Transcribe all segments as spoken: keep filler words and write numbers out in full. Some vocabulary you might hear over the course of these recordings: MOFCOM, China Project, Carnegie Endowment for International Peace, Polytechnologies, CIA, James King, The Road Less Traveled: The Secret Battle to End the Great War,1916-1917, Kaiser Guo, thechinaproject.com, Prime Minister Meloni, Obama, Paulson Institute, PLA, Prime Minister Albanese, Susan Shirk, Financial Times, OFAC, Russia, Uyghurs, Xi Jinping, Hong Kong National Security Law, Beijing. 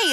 Hey,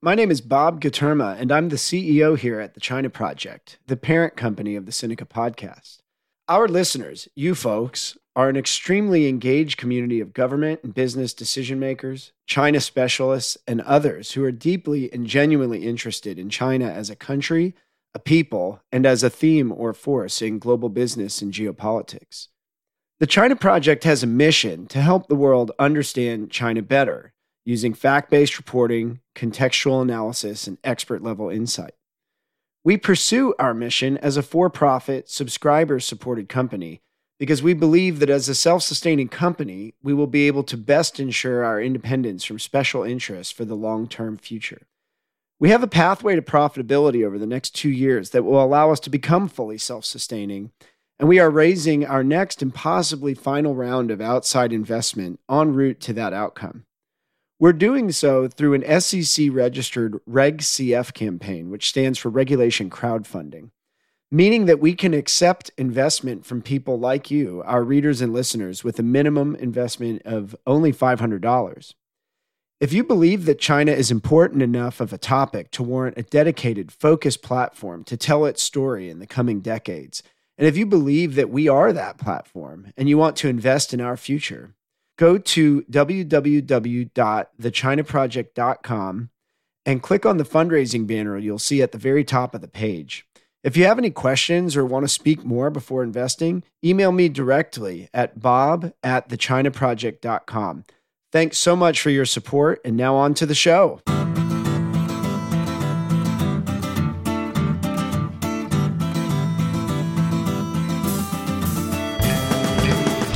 My name is Bob Guterma, and I'm the C E O here at the China Project, the parent company of the Sinica Podcast. Our listeners, you folks, are an extremely engaged community of government and business decision makers, China specialists, and others who are deeply and genuinely interested in China as a country, a people, and as a theme or force in global business and geopolitics. The China Project has a mission to help the world understand China better, using fact-based reporting, contextual analysis, and expert-level insight. We pursue our mission as a for-profit, subscriber-supported company because we believe that as a self-sustaining company, we will be able to best ensure our independence from special interests for the long-term future. We have a pathway to profitability over the next two years that will allow us to become fully self-sustaining, and we are raising our next and possibly final round of outside investment en route to that outcome. We're doing so through an S E C-registered Reg C F campaign, which stands for Regulation Crowdfunding, meaning that we can accept investment from people like you, our readers and listeners, with a minimum investment of only five hundred dollars. If you believe that China is important enough of a topic to warrant a dedicated, focused platform to tell its story in the coming decades, and if you believe that we are that platform and you want to invest in our future, go to w w w dot the china project dot com and click on the fundraising banner you'll see at the very top of the page. If you have any questions or want to speak more before investing, email me directly at bob at the china project dot com. Thanks so much for your support, and now on to the show.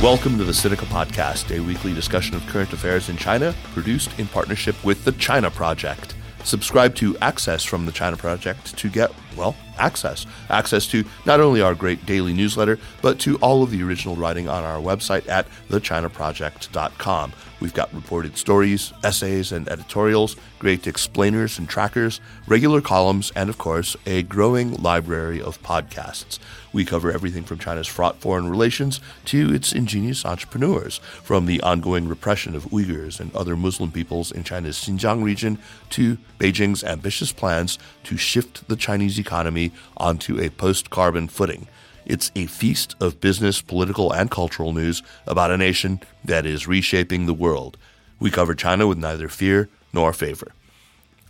Welcome to the Sinica Podcast, a weekly discussion of current affairs in China, produced in partnership with the China Project. Subscribe to Access from the China Project to get, well, access. Access to not only our great daily newsletter, but to all of the original writing on our website at the china project dot com. We've got reported stories, essays, and editorials, great explainers and trackers, regular columns, and of course, a growing library of podcasts. We cover everything from China's fraught foreign relations to its ingenious entrepreneurs, from the ongoing repression of Uyghurs and other Muslim peoples in China's Xinjiang region to Beijing's ambitious plans to shift the Chinese economy onto a post-carbon footing. It's a feast of business, political, and cultural news about a nation that is reshaping the world. We cover China with neither fear nor favor.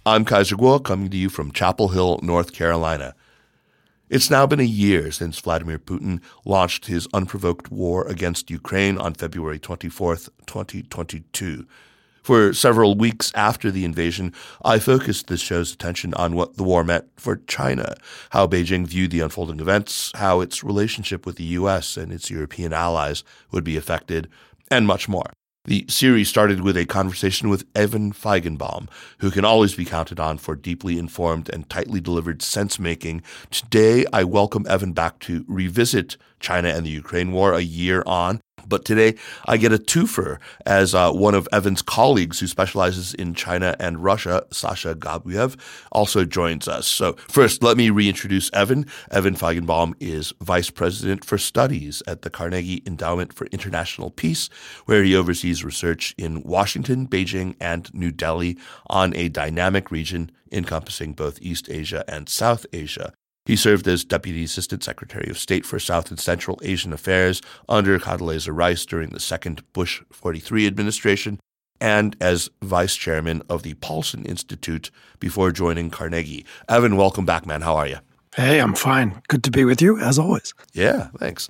I'm Kaiser Guo, coming to you from Chapel Hill, North Carolina. It's now been a year since Vladimir Putin launched his unprovoked war against Ukraine on February twenty-fourth, twenty twenty-two. For several weeks after the invasion, I focused this show's attention on what the war meant for China, how Beijing viewed the unfolding events, how its relationship with the U S and its European allies would be affected, and much more. The series started with a conversation with Evan Feigenbaum, who can always be counted on for deeply informed and tightly delivered sense-making. Today, I welcome Evan back to revisit China and the Ukraine war a year on. But today, I get a twofer as uh, one of Evan's colleagues who specializes in China and Russia, Sasha Gabuev, also joins us. So first, let me reintroduce Evan. Evan Feigenbaum is Vice President for Studies at the Carnegie Endowment for International Peace, where he oversees research in Washington, Beijing, and New Delhi on a dynamic region encompassing both East Asia and South Asia. He served as Deputy Assistant Secretary of State for South and Central Asian Affairs under Condoleezza Rice during the second Bush forty-three administration, and as vice chairman of the Paulson Institute before joining Carnegie. Evan, welcome back, man. How are you? Hey, I'm fine. Good to be with you, as always. Yeah, thanks.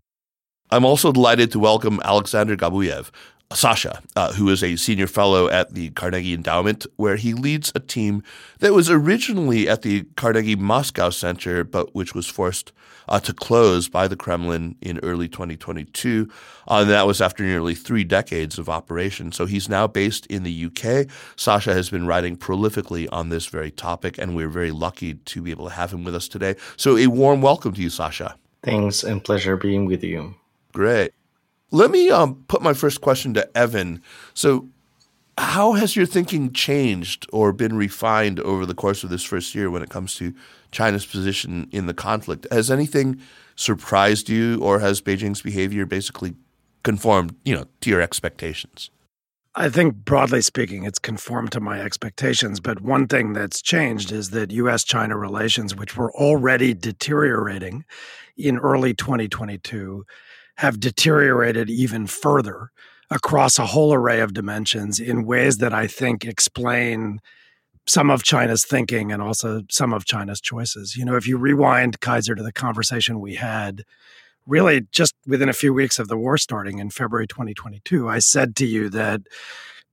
I'm also delighted to welcome Alexander Gabuev, Sasha, uh, who is a senior fellow at the Carnegie Endowment, where he leads a team that was originally at the Carnegie Moscow Center, but which was forced uh, to close by the Kremlin in early twenty twenty-two. Uh, and that was after nearly three decades of operation. So he's now based in the U K. Sasha has been writing prolifically on this very topic, and we're very lucky to be able to have him with us today. So a warm welcome to you, Sasha. Thanks, and pleasure being with you. Great. Let me um, put my first question to Evan. So how has your thinking changed or been refined over the course of this first year when it comes to China's position in the conflict? Has anything surprised you, or has Beijing's behavior basically conformed, you know, to your expectations? I think broadly speaking, it's conformed to my expectations. But one thing that's changed is that U S-China relations, which were already deteriorating in early twenty twenty-two, have deteriorated even further across a whole array of dimensions in ways that I think explain some of China's thinking and also some of China's choices. You know, if you rewind, Kaiser, to the conversation we had really just within a few weeks of the war starting in February twenty twenty-two, I said to you that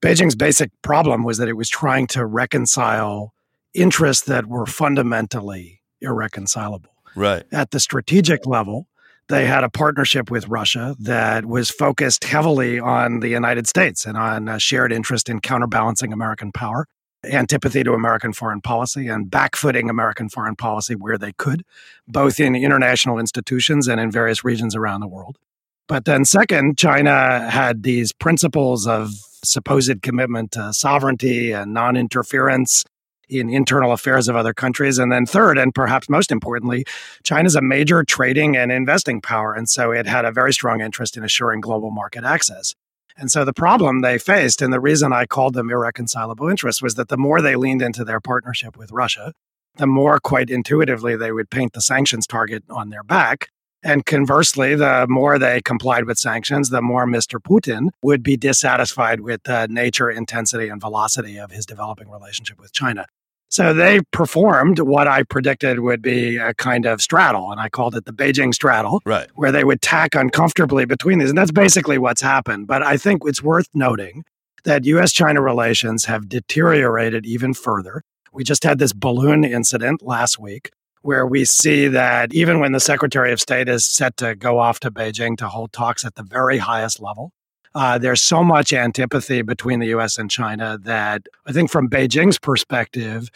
Beijing's basic problem was that it was trying to reconcile interests that were fundamentally irreconcilable. Right. At the strategic level, they had a partnership with Russia that was focused heavily on the United States and on a shared interest in counterbalancing American power, antipathy to American foreign policy, and backfooting American foreign policy where they could, both in international institutions and in various regions around the world. But then second, China had these principles of supposed commitment to sovereignty and non-interference in internal affairs of other countries. And then third, and perhaps most importantly, China's a major trading and investing power. And so it had a very strong interest in assuring global market access. And so the problem they faced, and the reason I called them irreconcilable interests, was that the more they leaned into their partnership with Russia, the more quite intuitively they would paint the sanctions target on their back. And conversely, the more they complied with sanctions, the more Mister Putin would be dissatisfied with the nature, intensity, and velocity of his developing relationship with China. So they performed what I predicted would be a kind of straddle, and I called it the Beijing straddle, right, where they would tack uncomfortably between these. And that's basically what's happened. But I think it's worth noting that U S-China relations have deteriorated even further. We just had this balloon incident last week, where we see that even when the Secretary of State is set to go off to Beijing to hold talks at the very highest level, uh, there's so much antipathy between the U S and China that I think from Beijing's perspective,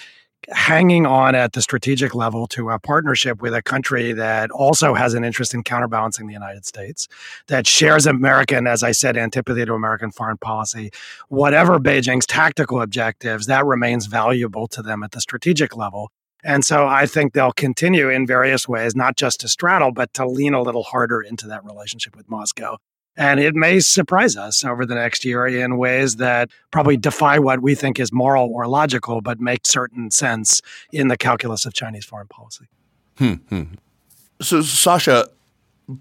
hanging on at the strategic level to a partnership with a country that also has an interest in counterbalancing the United States, that shares American, as I said, antipathy to American foreign policy, whatever Beijing's tactical objectives, that remains valuable to them at the strategic level. And so I think they'll continue in various ways, not just to straddle, but to lean a little harder into that relationship with Moscow. And it may surprise us over the next year in ways that probably defy what we think is moral or logical, but make certain sense in the calculus of Chinese foreign policy. Hmm, hmm. So, Sasha,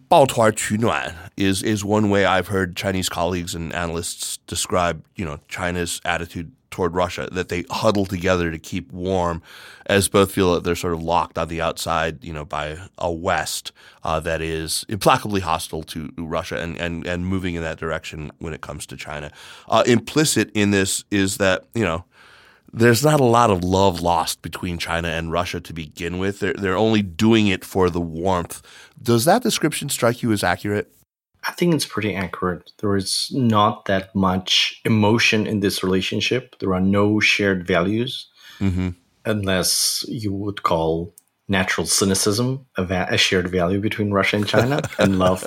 抱团取暖 is is one way I've heard Chinese colleagues and analysts describe, you know, China's attitude toward Russia, that they huddle together to keep warm, as both feel that they're sort of locked on the outside, you know, by a West uh, that is implacably hostile to Russia and, and, and moving in that direction when it comes to China. Uh, implicit in this is that, you know, there's not a lot of love lost between China and Russia to begin with. They're, they're only doing it for the warmth. Does that description strike you as accurate? I think it's pretty accurate. There is not that much emotion in this relationship. There are no shared values, mm-hmm. unless you would call natural cynicism a, va- a shared value between Russia and China, and love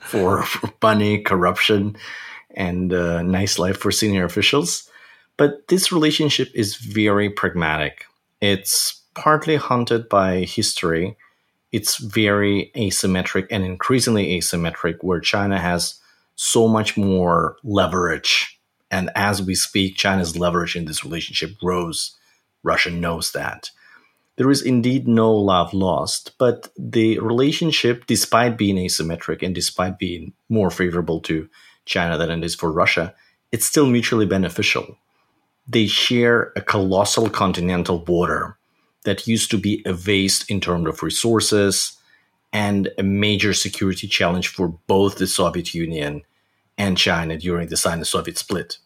for, for money, corruption, and uh, nice life for senior officials. But this relationship is very pragmatic. It's partly haunted by history. It's very asymmetric and increasingly asymmetric, where China has so much more leverage. And as we speak, China's leverage in this relationship grows. Russia knows that. There is indeed no love lost, but the relationship, despite being asymmetric and despite being more favorable to China than it is for Russia, it's still mutually beneficial. They share a colossal continental border that used to be a waste in terms of resources and a major security challenge for both the Soviet Union and China during the Sino-Soviet split.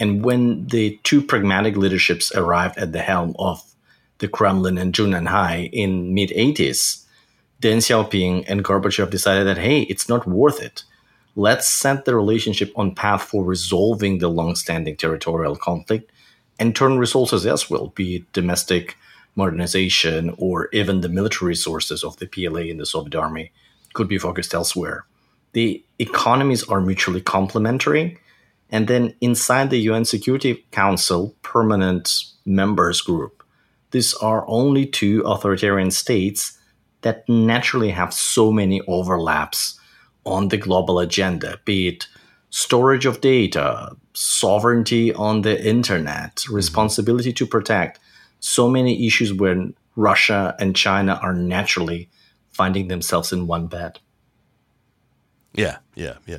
And when the two pragmatic leaderships arrived at the helm of the Kremlin and Junanhai in mid-eighties, Deng Xiaoping and Gorbachev decided that, hey, it's not worth it. Let's set the relationship on path for resolving the long-standing territorial conflict and turn resources elsewhere, be it domestic modernization or even the military resources of the P L A and the Soviet army could be focused elsewhere. The economies are mutually complementary. And then inside the U N Security Council permanent members group, these are only two authoritarian states that naturally have so many overlaps on the global agenda, be it storage of data, sovereignty on the internet, responsibility to protect, so many issues where Russia and China are naturally finding themselves in one bed. Yeah, yeah, yeah.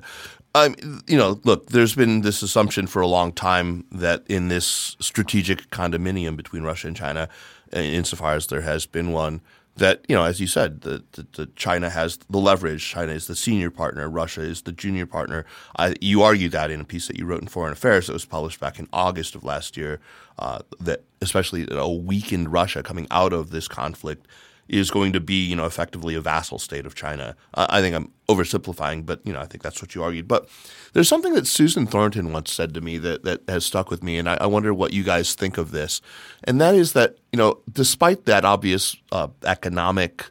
Um, you know, look, there's been this assumption for a long time that in this strategic condominium between Russia and China, insofar as there has been one, that, you know, as you said, that the, the China has the leverage. China is the senior partner. Russia is the junior partner. I, you argue that in a piece that you wrote in Foreign Affairs that was published back in August of last year, uh, that especially a weakened Russia coming out of this conflict is going to be, you know, effectively a vassal state of China. Uh, I think I'm oversimplifying, but, you know, I think that's what you argued. But there's something that Susan Thornton once said to me that, that has stuck with me, and I, I wonder what you guys think of this. And that is that, you know, despite that obvious uh, economic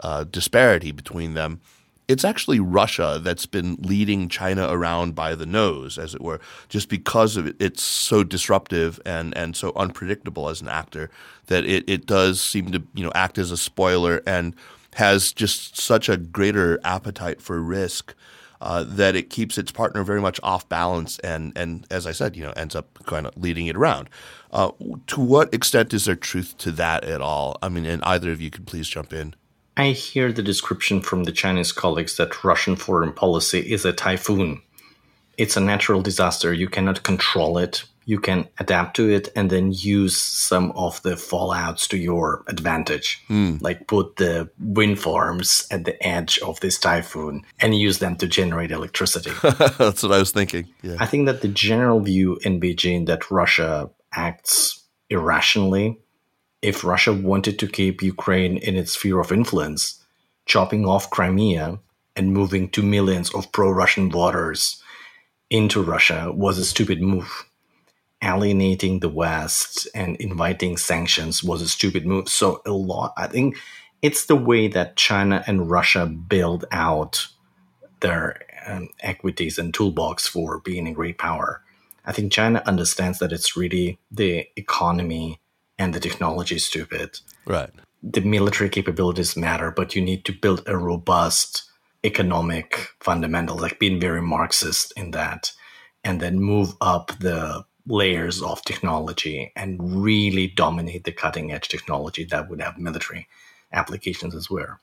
uh, disparity between them, it's actually Russia that's been leading China around by the nose, as it were, just because of it, it's so disruptive and, and so unpredictable as an actor that it, it does seem to, you know, act as a spoiler and has just such a greater appetite for risk uh, that it keeps its partner very much off balance and, and as I said, you know, ends up kind of leading it around. Uh, to what extent is there truth to that at all? I mean, and either of you could please jump in. I hear the description from the Chinese colleagues that Russian foreign policy is a typhoon. It's a natural disaster. You cannot control it. You can adapt to it and then use some of the fallouts to your advantage, mm. like put the wind farms at the edge of this typhoon and use them to generate electricity. That's what I was thinking. Yeah. I think that the general view in Beijing that Russia acts irrationally. If Russia wanted to keep Ukraine in its sphere of influence, chopping off Crimea and moving two millions of pro-Russian voters into Russia was a stupid move. Alienating the West and inviting sanctions was a stupid move. So a lot, I think it's the way that China and Russia build out their um, equities and toolbox for being a great power. I think China understands that it's really the economy and the technology is stupid. Right. The military capabilities matter, but you need to build a robust economic fundamental, like being very Marxist in that, and then move up the layers of technology and really dominate the cutting-edge technology that would have military applications as well.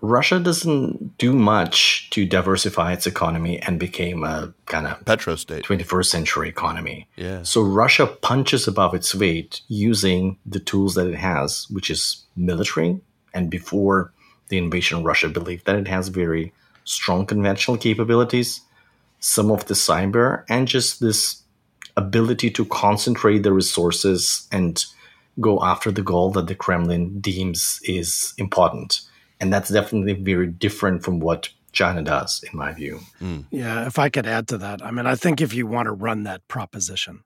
Russia doesn't do much to diversify its economy and became a kind of petrostate twenty-first century economy. Yeah. So Russia punches above its weight using the tools that it has, which is military. And before the invasion, Russia believed that it has very strong conventional capabilities, some of the cyber, and just this ability to concentrate the resources and go after the goal that the Kremlin deems is important. And that's definitely very different from what China does, in my view. Mm. Yeah, if I could add to that. I mean, I think if you want to run that proposition,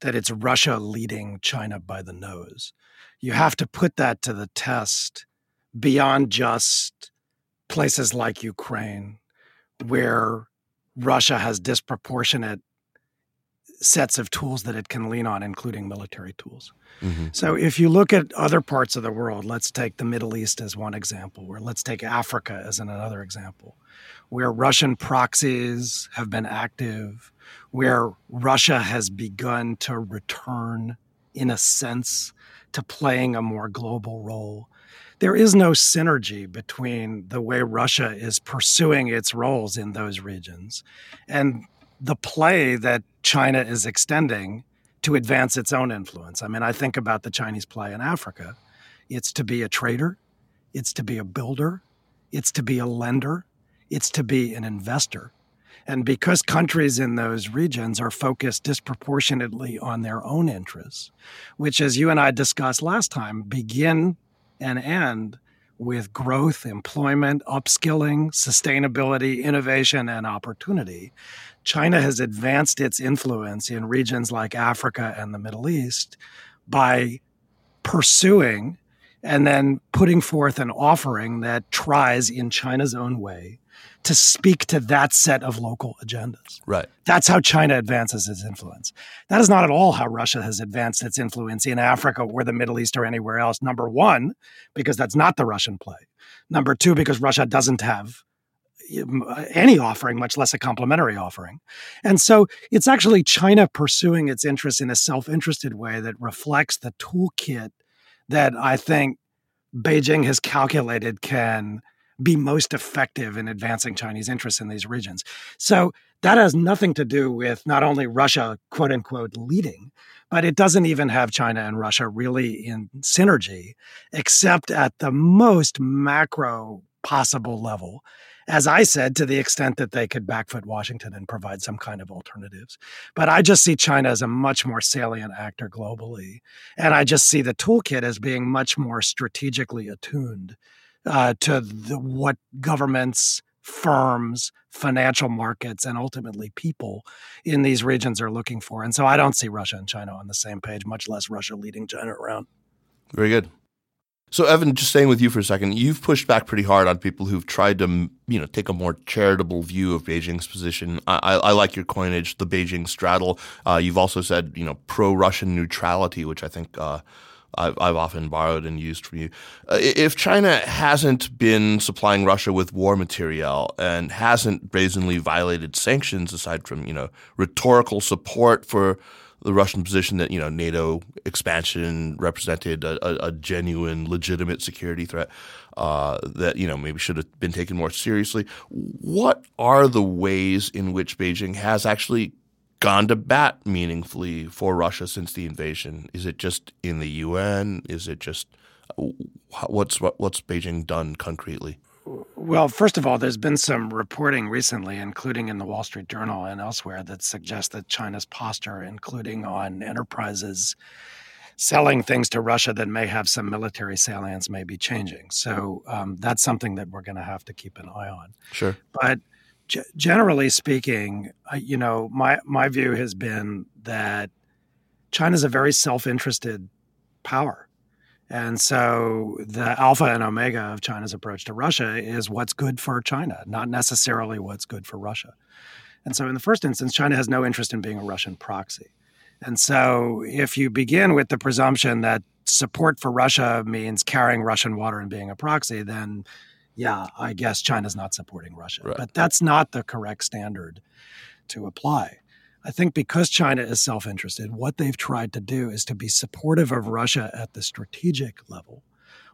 that it's Russia leading China by the nose, you have to put that to the test beyond just places like Ukraine, where Russia has disproportionate sets of tools that it can lean on, including military tools. Mm-hmm. So if you look at other parts of the world, let's take the Middle East as one example, or let's take Africa as another example, where Russian proxies have been active, where Russia has begun to return, in a sense, to playing a more global role. There is no synergy between the way Russia is pursuing its roles in those regions and the play that China is extending to advance its own influence. I mean, I think about the Chinese play in Africa. It's to be a trader. It's to be a builder. It's to be a lender. It's to be an investor. And because countries in those regions are focused disproportionately on their own interests, which, as you and I discussed last time, begin and end with growth, employment, upskilling, sustainability, innovation, and opportunity, China has advanced its influence in regions like Africa and the Middle East by pursuing and then putting forth an offering that tries, in China's own way, to speak to that set of local agendas. Right. That's how China advances its influence. That is not at all how Russia has advanced its influence in Africa or the Middle East or anywhere else. Number one, because that's not the Russian play. Number two, because Russia doesn't have any offering, much less a complementary offering. And so it's actually China pursuing its interests in a self-interested way that reflects the toolkit that I think Beijing has calculated can be most effective in advancing Chinese interests in these regions. So that has nothing to do with not only Russia, quote unquote, leading, but it doesn't even have China and Russia really in synergy, except at the most macro possible level. As I said, to the extent that they could backfoot Washington and provide some kind of alternatives. But I just see China as a much more salient actor globally. And I just see the toolkit as being much more strategically attuned Uh, to the, what governments, firms, financial markets, and ultimately people in these regions are looking for. And so I don't see Russia and China on the same page, much less Russia leading China around. Very good. So, Evan, just staying with you for a second, you've pushed back pretty hard on people who've tried to, you know, take a more charitable view of Beijing's position. I, I, I like your coinage, the Beijing straddle. Uh, you've also said, you know, pro-Russian neutrality, which I think uh, – I've, I've often borrowed and used from you. Uh, if China hasn't been supplying Russia with war material and hasn't brazenly violated sanctions, aside from, you know, rhetorical support for the Russian position that, you know, NATO expansion represented a, a, a genuine, legitimate security threat uh, that, you know, maybe should have been taken more seriously, what are the ways in which Beijing has actually gone to bat meaningfully for Russia since the invasion? Is it just in the U N? Is it just what's what, what's Beijing done concretely? Well, first of all, there's been some reporting recently, including in the Wall Street Journal and elsewhere, that suggests that China's posture, including on enterprises selling things to Russia that may have some military salience, may be changing. So um, that's something that we're going to have to keep an eye on. Sure. But generally speaking, you know, my, my view has been that China's a very self-interested power. And so the alpha and omega of China's approach to Russia is what's good for China, not necessarily what's good for Russia. And so in the first instance, China has no interest in being a Russian proxy. And so if you begin with the presumption that support for Russia means carrying Russian water and being a proxy, then yeah, I guess China's not supporting Russia. Right. But that's not the correct standard to apply. I think because China is self-interested, what they've tried to do is to be supportive of Russia at the strategic level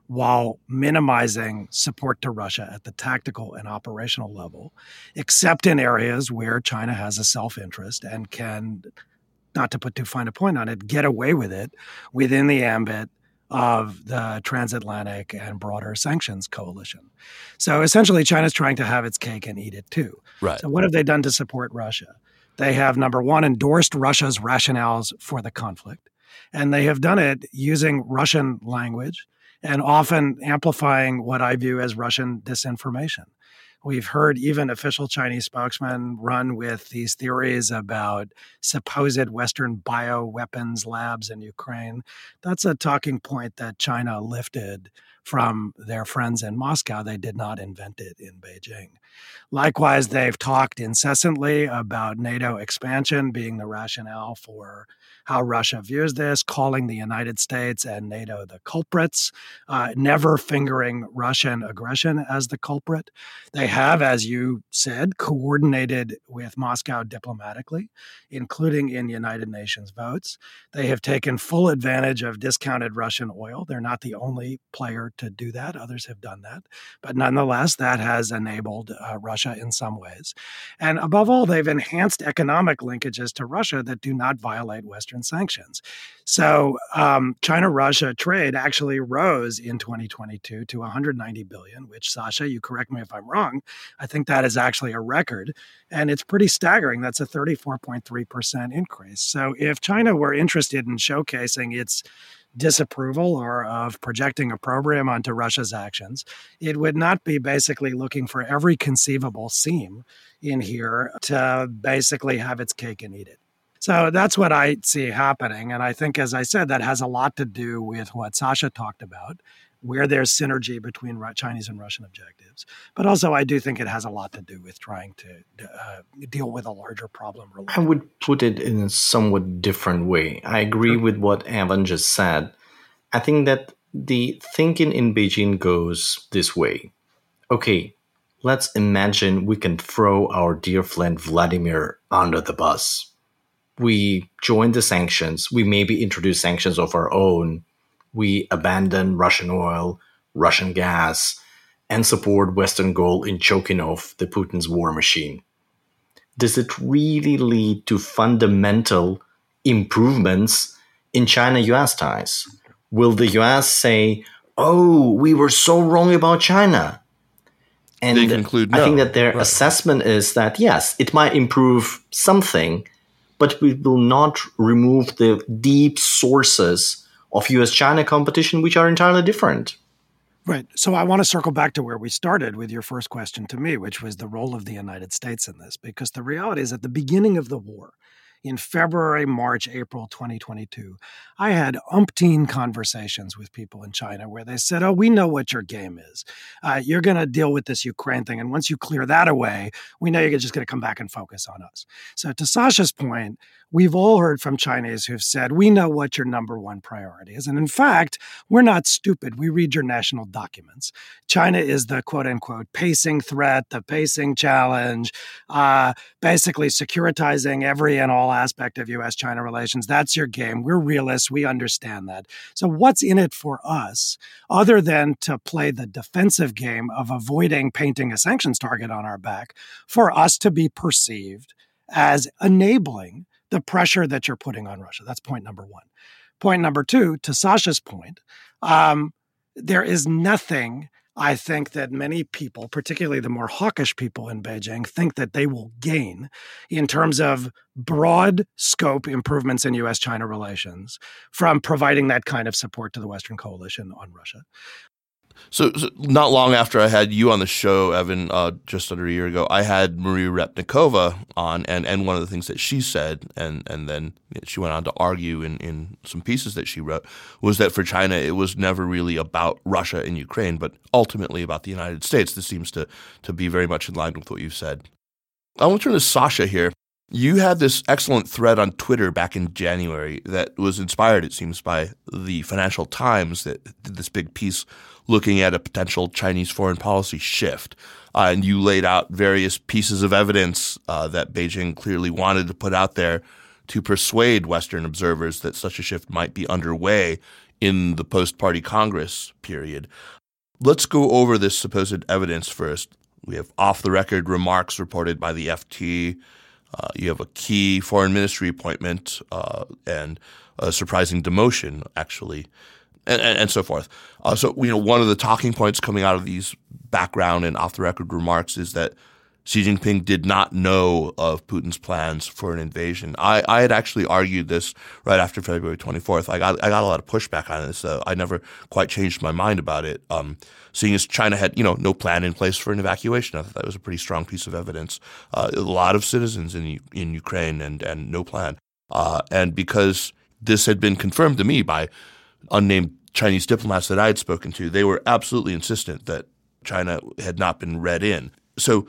while minimizing support to Russia at the tactical and operational level, except in areas where China has a self-interest and can, not to put too fine a point on it, get away with it within the ambit of the transatlantic and broader sanctions coalition. So essentially, China's trying to have its cake and eat it too. Right. So what have they done to support Russia? They have, number one, endorsed Russia's rationales for the conflict, and they have done it using Russian language and often amplifying what I view as Russian disinformation. We've heard even official Chinese spokesmen run with these theories about supposed Western bioweapons labs in Ukraine. That's a talking point that China lifted from their friends in Moscow. They did not invent it in Beijing. Likewise, they've talked incessantly about NATO expansion being the rationale for how Russia views this, calling the United States and NATO the culprits, uh, never fingering Russian aggression as the culprit. They have, as you said, coordinated with Moscow diplomatically, including in United Nations votes. They have taken full advantage of discounted Russian oil. They're not the only player to do that. Others have done that. But nonetheless, that has enabled uh, Russia in some ways. And above all, they've enhanced economic linkages to Russia that do not violate Western American sanctions. So um, China-Russia trade actually rose in twenty twenty-two to one hundred ninety billion dollars, which, Sasha, you correct me if I'm wrong, I think that is actually a record. And it's pretty staggering. That's a thirty-four point three percent increase. So if China were interested in showcasing its disapproval or of projecting opprobrium onto Russia's actions, it would not be basically looking for every conceivable seam in here to basically have its cake and eat it. So that's what I see happening. And I think, as I said, that has a lot to do with what Sasha talked about, where there's synergy between Chinese and Russian objectives. But also, I do think it has a lot to do with trying to uh, deal with a larger problem. I would put it in a somewhat different way. I agree with what Evan just said. I think that the thinking in Beijing goes this way. Okay, let's imagine we can throw our dear friend Vladimir under the bus. We join the sanctions. We maybe introduce sanctions of our own. We abandon Russian oil, Russian gas, and support Western goal in choking off the Putin's war machine. Does it really lead to fundamental improvements in China-U S ties? Will the U S say, oh, we were so wrong about China? And they conclude no. I think that their right. assessment is that, yes, it might improve something, but we will not remove the deep sources of U S-China competition, which are entirely different. Right. So I want to circle back to where we started with your first question to me, which was the role of the United States in this, because the reality is at the beginning of the war, in February, March, April twenty twenty-two, I had umpteen conversations with people in China where they said, oh, we know what your game is. Uh, you're going to deal with this Ukraine thing. And once you clear that away, we know you're just going to come back and focus on us. So to Sasha's point, we've all heard from Chinese who've said, we know what your number one priority is. And in fact, we're not stupid. We read your national documents. China is the quote-unquote pacing threat, the pacing challenge, uh, basically securitizing every and all aspect of U S-China relations. That's your game. We're realists. We understand that. So what's in it for us other than to play the defensive game of avoiding painting a sanctions target on our back for us to be perceived as enabling the pressure that you're putting on Russia? That's point number one. Point number two, to Sasha's point, um, there is nothing I think that many people, particularly the more hawkish people in Beijing, think that they will gain in terms of broad scope improvements in U S-China relations from providing that kind of support to the Western coalition on Russia. So, so not long after I had you on the show, Evan, uh, just under a year ago, I had Maria Repnikova on, and, and one of the things that she said, and, and then she went on to argue in, in some pieces that she wrote, was that for China it was never really about Russia and Ukraine, but ultimately about the United States. This seems to, to be very much in line with what you've said. I want to turn to Sasha here. You had this excellent thread on Twitter back in January that was inspired, it seems, by the Financial Times that did this big piece looking at a potential Chinese foreign policy shift. Uh, and you laid out various pieces of evidence uh, that Beijing clearly wanted to put out there to persuade Western observers that such a shift might be underway in the post-party Congress period. Let's go over this supposed evidence first. We have off-the-record remarks reported by the F T. Uh, you have a key foreign ministry appointment uh, and a surprising demotion, actually, and, and, and so forth. Uh, so, you know, one of the talking points coming out of these background and off-the-record remarks is that Xi Jinping did not know of Putin's plans for an invasion. I, I had actually argued this right after February twenty-fourth. I got I got a lot of pushback on this. So I never quite changed my mind about it, um, seeing as China had, you know, no plan in place for an evacuation. I thought that was a pretty strong piece of evidence. Uh, a lot of citizens in in Ukraine and, and no plan. Uh, and because this had been confirmed to me by unnamed Chinese diplomats that I had spoken to, they were absolutely insistent that China had not been read in. So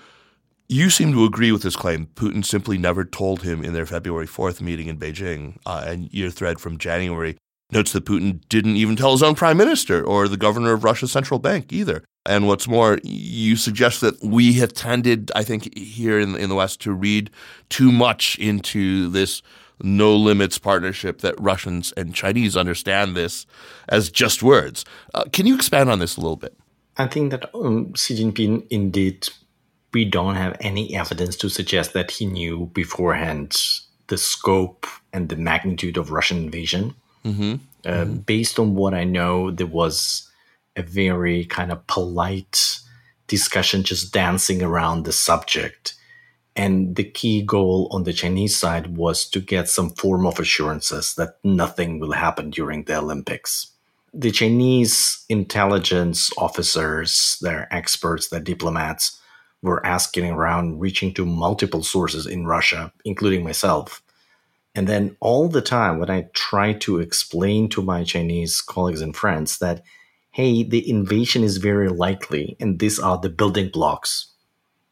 you seem to agree with this claim. Putin simply never told him in their February fourth meeting in Beijing, uh, and your thread from January notes that Putin didn't even tell his own prime minister or the governor of Russia's central bank either. And what's more, you suggest that we have tended, I think, here in, in the West to read too much into this no-limits partnership, that Russians and Chinese understand this as just words. Uh, can you expand on this a little bit? I think that um, Xi Jinping indeed – we don't have any evidence to suggest that he knew beforehand the scope and the magnitude of Russian invasion. Mm-hmm. Uh, mm-hmm. Based on what I know, there was a very kind of polite discussion just dancing around the subject. And the key goal on the Chinese side was to get some form of assurances that nothing will happen during the Olympics. The Chinese intelligence officers, their experts, their diplomats, were asking around, reaching to multiple sources in Russia, including myself. And then all the time when I try to explain to my Chinese colleagues and friends that, hey, the invasion is very likely, and these are the building blocks,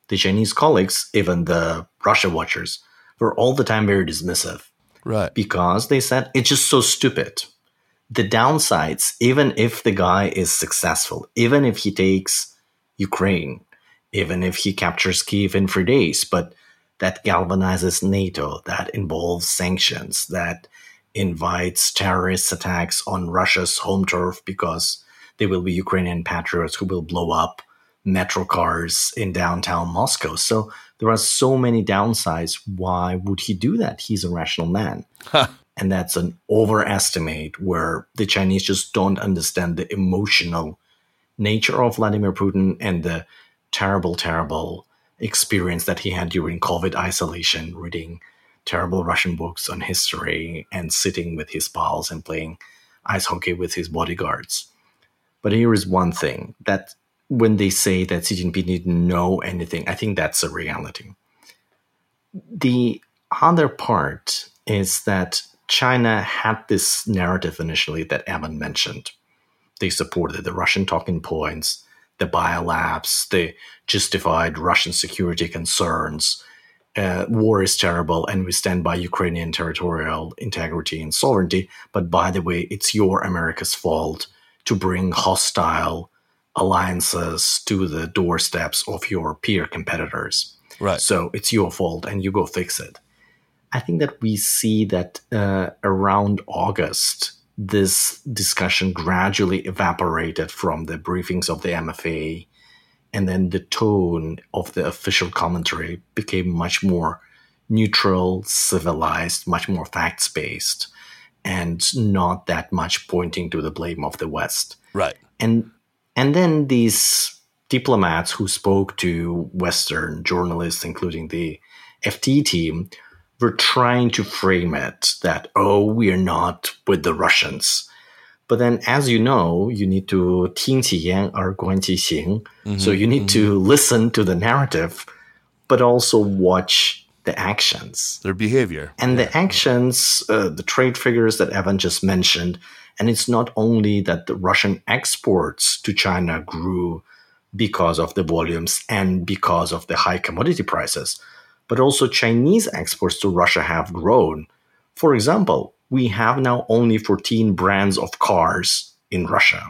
the Chinese colleagues, even the Russia watchers, were all the time very dismissive. Right. Because they said, it's just so stupid. The downsides, even if the guy is successful, even if he takes Ukraine, even if he captures Kyiv in three days, but that galvanizes NATO, that involves sanctions, that invites terrorist attacks on Russia's home turf because there will be Ukrainian patriots who will blow up metro cars in downtown Moscow. So there are so many downsides. Why would he do that? He's a rational man. Huh. And that's an overestimate where the Chinese just don't understand the emotional nature of Vladimir Putin and the terrible, terrible experience that he had during COVID isolation, reading terrible Russian books on history and sitting with his pals and playing ice hockey with his bodyguards. But here is one thing, that when they say that Xi Jinping didn't know anything, I think that's a reality. The other part is that China had this narrative initially that Evan mentioned. They supported the Russian talking points, the biolabs, the justified Russian security concerns, uh, war is terrible and we stand by Ukrainian territorial integrity and sovereignty, but by the way, it's your America's fault to bring hostile alliances to the doorsteps of your peer competitors. Right. So it's your fault and you go fix it. I think that we see that uh, around August, this discussion gradually evaporated from the briefings of the M F A, and then the tone of the official commentary became much more neutral, civilized, much more facts-based, and not that much pointing to the blame of the West. Right. And and then these diplomats who spoke to Western journalists, including the F T team, we're trying to frame it that, oh, we are not with the Russians. But then, as you know, you need to 听其言 or 观其行. Mm-hmm, so you need mm-hmm. to listen to the narrative, but also watch the actions. Their behavior. And yeah. the actions, uh, the trade figures that Evan just mentioned. And it's not only that the Russian exports to China grew because of the volumes and because of the high commodity prices, but also Chinese exports to Russia have grown. For example, we have now only fourteen brands of cars in Russia.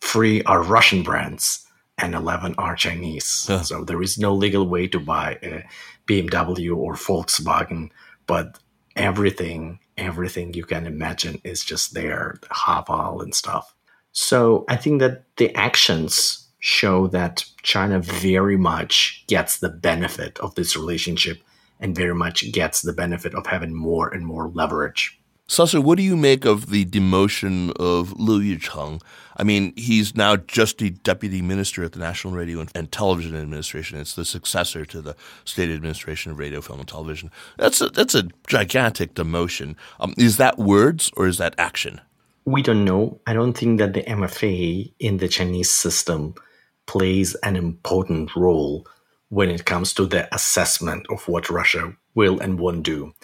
Three are Russian brands and eleven are Chinese. Huh. So there is no legal way to buy a B M W or Volkswagen, but everything, everything you can imagine is just there, the Haval and stuff. So I think that the actions show that China very much gets the benefit of this relationship and very much gets the benefit of having more and more leverage. Sasha, what do you make of the demotion of Liu Yicheng? I mean, he's now just the deputy minister at the National Radio and Television Administration. It's the successor to the State Administration of Radio, Film, and Television. That's a, that's a gigantic demotion. Um, is that words or is that action? We don't know. I don't think that the M F A in the Chinese system plays an important role when it comes to the assessment of what Russia will and won't do.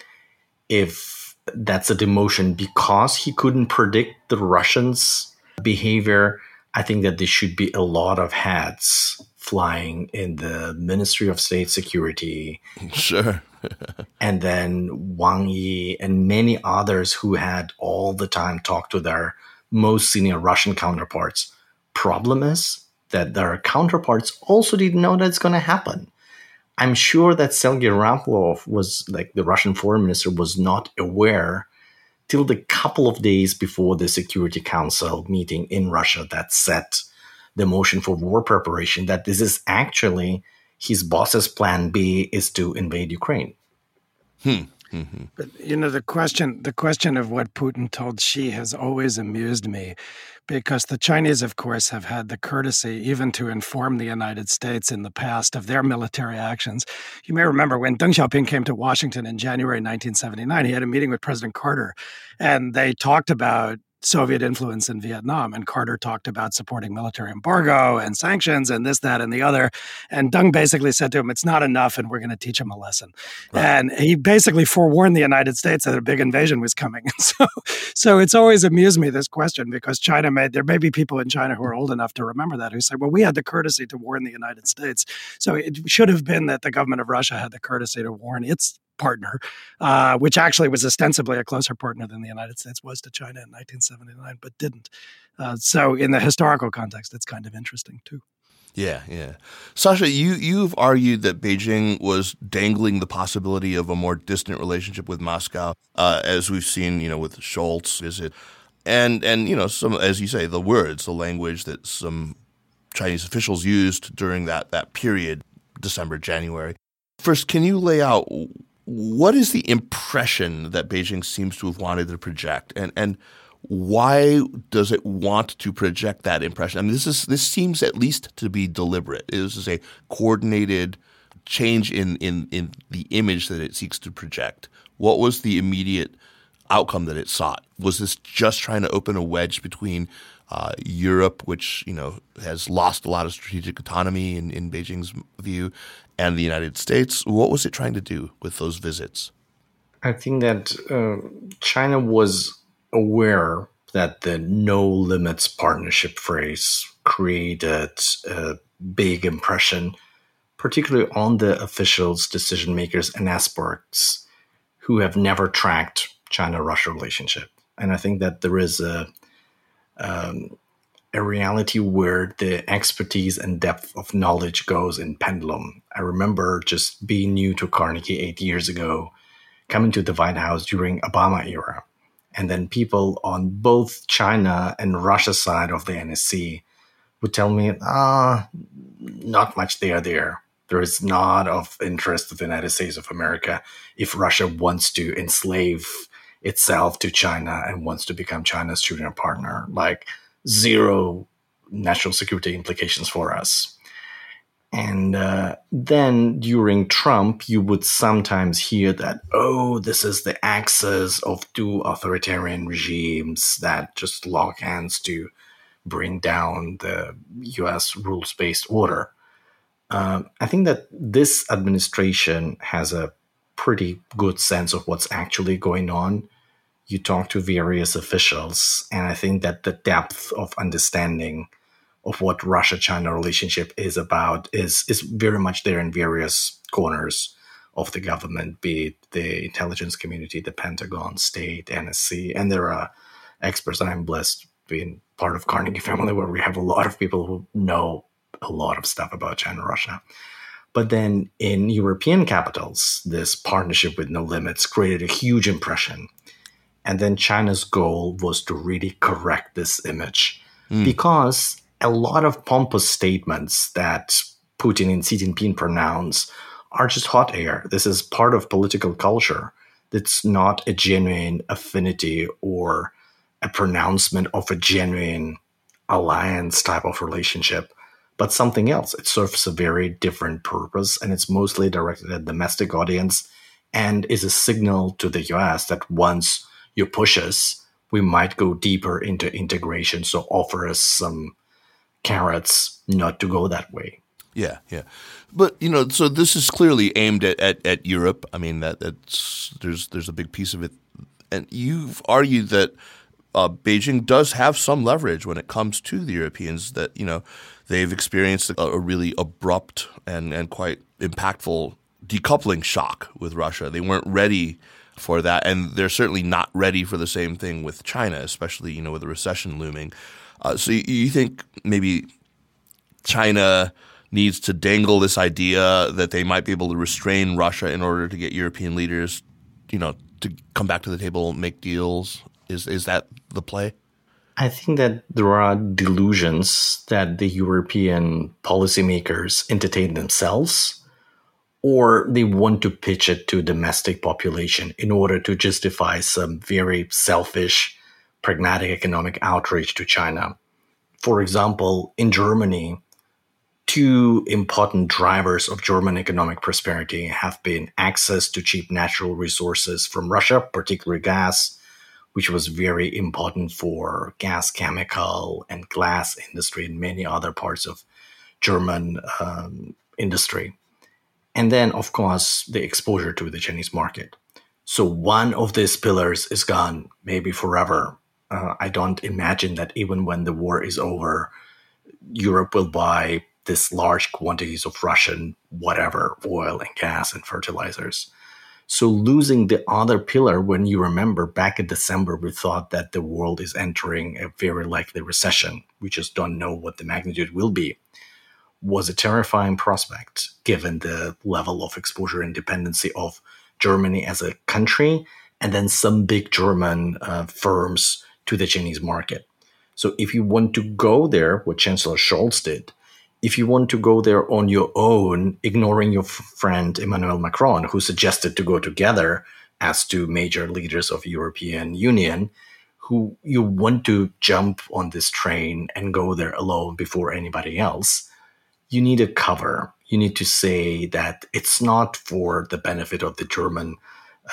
If that's a demotion because he couldn't predict the Russians' behavior, I think that there should be a lot of hats flying in the Ministry of State Security. Sure. And then Wang Yi and many others who had all the time talked to their most senior Russian counterparts. Problem is that their counterparts also didn't know that's going to happen. I'm sure that Sergei Raplov was, like the Russian foreign minister, was not aware till the couple of days before the Security Council meeting in Russia that set the motion for war preparation, that this is actually his boss's plan B is to invade Ukraine. Hmm. Mm-hmm. But, you know, the question the question of what Putin told Xi has always amused me, because the Chinese, of course, have had the courtesy even to inform the United States in the past of their military actions. You may remember when Deng Xiaoping came to Washington in January nineteen seventy-nine, he had a meeting with President Carter, and they talked about Soviet influence in Vietnam. And Carter talked about supporting military embargo and sanctions and this, that, and the other. And Deng basically said to him, it's not enough, and we're going to teach him a lesson. Right. And he basically forewarned the United States that a big invasion was coming. And so, so it's always amused me, this question, because China made, there may be people in China who are old enough to remember that, who say, well, we had the courtesy to warn the United States. So it should have been that the government of Russia had the courtesy to warn its partner, uh, which actually was ostensibly a closer partner than the United States was to China in nineteen seventy-nine, but didn't. Uh, so in the historical context, it's kind of interesting too. Yeah, yeah. Sasha, you, you've argued that Beijing was dangling the possibility of a more distant relationship with Moscow, uh, as we've seen, you know, with Scholz's visit. And, and you know, some, as you say, the words, the language that some Chinese officials used during that, that period, December, January. First, can you lay out what is the impression that Beijing seems to have wanted to project, and and why does it want to project that impression? I mean, this is this seems at least to be deliberate. This is a coordinated change in in in the image that it seeks to project. What was the immediate outcome that it sought? Was this just trying to open a wedge between uh, Europe, which you know has lost a lot of strategic autonomy in, in Beijing's view, and the United States? What was it trying to do with those visits? I think that uh, China was aware that the no limits partnership phrase created a big impression, particularly on the officials, decision makers, and experts who have never tracked China-Russia relationship. And I think that there is a um, a reality where the expertise and depth of knowledge goes in pendulum. I remember just being new to Carnegie eight years ago, coming to the White House during Obama era, and then people on both China and Russia side of the N S C would tell me, ah, not much there there. There is not of interest to the United States of America if Russia wants to enslave itself to China and wants to become China's junior partner. Like, zero national security implications for us. And uh, then during Trump, you would sometimes hear that, oh, this is the axis of two authoritarian regimes that just lock hands to bring down the U S rules-based order. Um, I think that this administration has a pretty good sense of what's actually going on. You talk to various officials, and I think that the depth of understanding of what Russia-China relationship is about is, is very much there in various corners of the government, be it the intelligence community, the Pentagon, state, N S C, and there are experts. I'm blessed being part of Carnegie family where we have a lot of people who know a lot of stuff about China-Russia. But then in European capitals, this partnership with no limits created a huge impression. And then China's goal was to really correct this image mm. because a lot of pompous statements that Putin and Xi Jinping pronounce are just hot air. This is part of political culture. It's not a genuine affinity or a pronouncement of a genuine alliance type of relationship, but something else. It serves a very different purpose, and it's mostly directed at domestic audience and is a signal to the U S that once you push us, we might go deeper into integration, so offer us some carrots not to go that way. Yeah, yeah. But, you know, so this is clearly aimed at, at, at Europe. I mean, that that's there's there's a big piece of it. And you've argued that uh, Beijing does have some leverage when it comes to the Europeans, that, you know, they've experienced a, a really abrupt and, and quite impactful decoupling shock with Russia. They weren't ready for that, and they're certainly not ready for the same thing with China, especially, you know, with a recession looming. Uh, so you, you think maybe China needs to dangle this idea that they might be able to restrain Russia in order to get European leaders, you know, to come back to the table, make deals? Is is that the play? I think that there are delusions that the European policymakers entertain themselves, or they want to pitch it to domestic population in order to justify some very selfish, pragmatic economic outreach to China. For example, in Germany, two important drivers of German economic prosperity have been access to cheap natural resources from Russia, particularly gas, which was very important for gas, chemical, and glass industry and many other parts of German um, industry. And then, of course, the exposure to the Chinese market. So one of these pillars is gone, maybe forever. Uh, I don't imagine that even when the war is over, Europe will buy this large quantities of Russian whatever, oil and gas and fertilizers. So losing the other pillar, when you remember back in December, we thought that the world is entering a very likely recession. We just don't know what the magnitude will be. Was a terrifying prospect, given the level of exposure and dependency of Germany as a country, and then some big German uh, firms to the Chinese market. So if you want to go there, what Chancellor Scholz did, if you want to go there on your own, ignoring your friend Emmanuel Macron, who suggested to go together as two major leaders of European Union, who you want to jump on this train and go there alone before anybody else, you need a cover. You need to say that it's not for the benefit of the German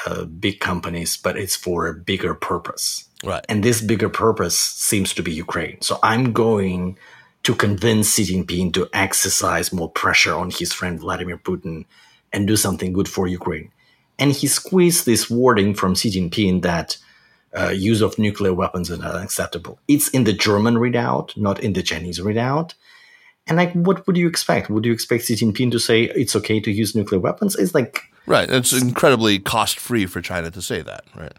uh, big companies, but it's for a bigger purpose. Right. And this bigger purpose seems to be Ukraine. So I'm going to convince Xi Jinping to exercise more pressure on his friend Vladimir Putin and do something good for Ukraine. And he squeezed this wording from Xi Jinping that uh, use of nuclear weapons is unacceptable. It's in the German readout, not in the Chinese readout. And like, what would you expect? Would you expect Xi Jinping to say it's okay to use nuclear weapons? It's like right. It's incredibly cost-free for China to say that, right?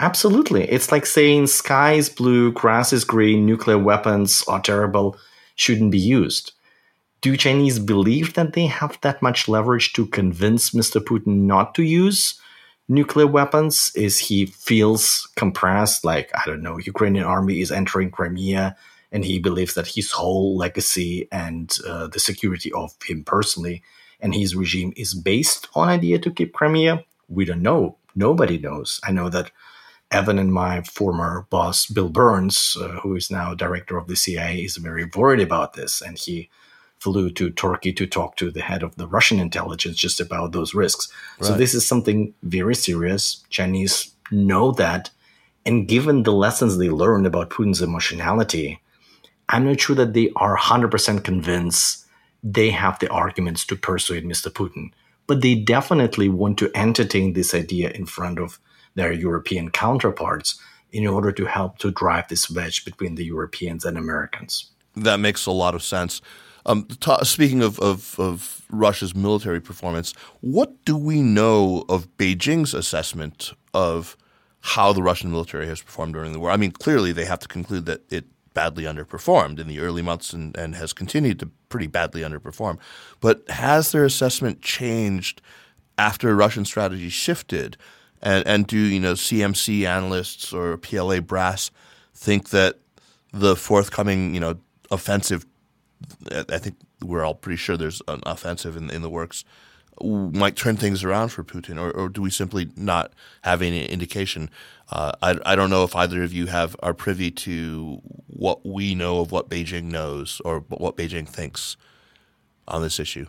Absolutely. It's like saying sky is blue, grass is green, nuclear weapons are terrible, shouldn't be used. Do Chinese believe that they have that much leverage to convince Mister Putin not to use nuclear weapons? Is he feels compressed? Like, I don't know, Ukrainian army is entering Crimea, and he believes that his whole legacy and uh, the security of him personally and his regime is based on idea to keep Crimea? We don't know. Nobody knows. I know that Evan and my former boss, Bill Burns, uh, who is now director of the C I A, is very worried about this. And he flew to Turkey to talk to the head of the Russian intelligence just about those risks. Right. So this is something very serious. Chinese know that. And given the lessons they learned about Putin's emotionality, I'm not sure that they are one hundred percent convinced they have the arguments to persuade Mister Putin. But they definitely want to entertain this idea in front of their European counterparts in order to help to drive this wedge between the Europeans and Americans. That makes a lot of sense. Um, ta- speaking of, of, of Russia's military performance, what do we know of Beijing's assessment of how the Russian military has performed during the war? I mean, clearly they have to conclude that it badly underperformed in the early months and, and has continued to pretty badly underperform. But has their assessment changed after Russian strategy shifted? And, and do, you know, C M C analysts or P L A brass think that the forthcoming, you know, offensive – I think we're all pretty sure there's an offensive in, in the works – might turn things around for Putin, or, or do we simply not have any indication? Uh, I, I don't know if either of you have are privy to what we know of what Beijing knows or what Beijing thinks on this issue.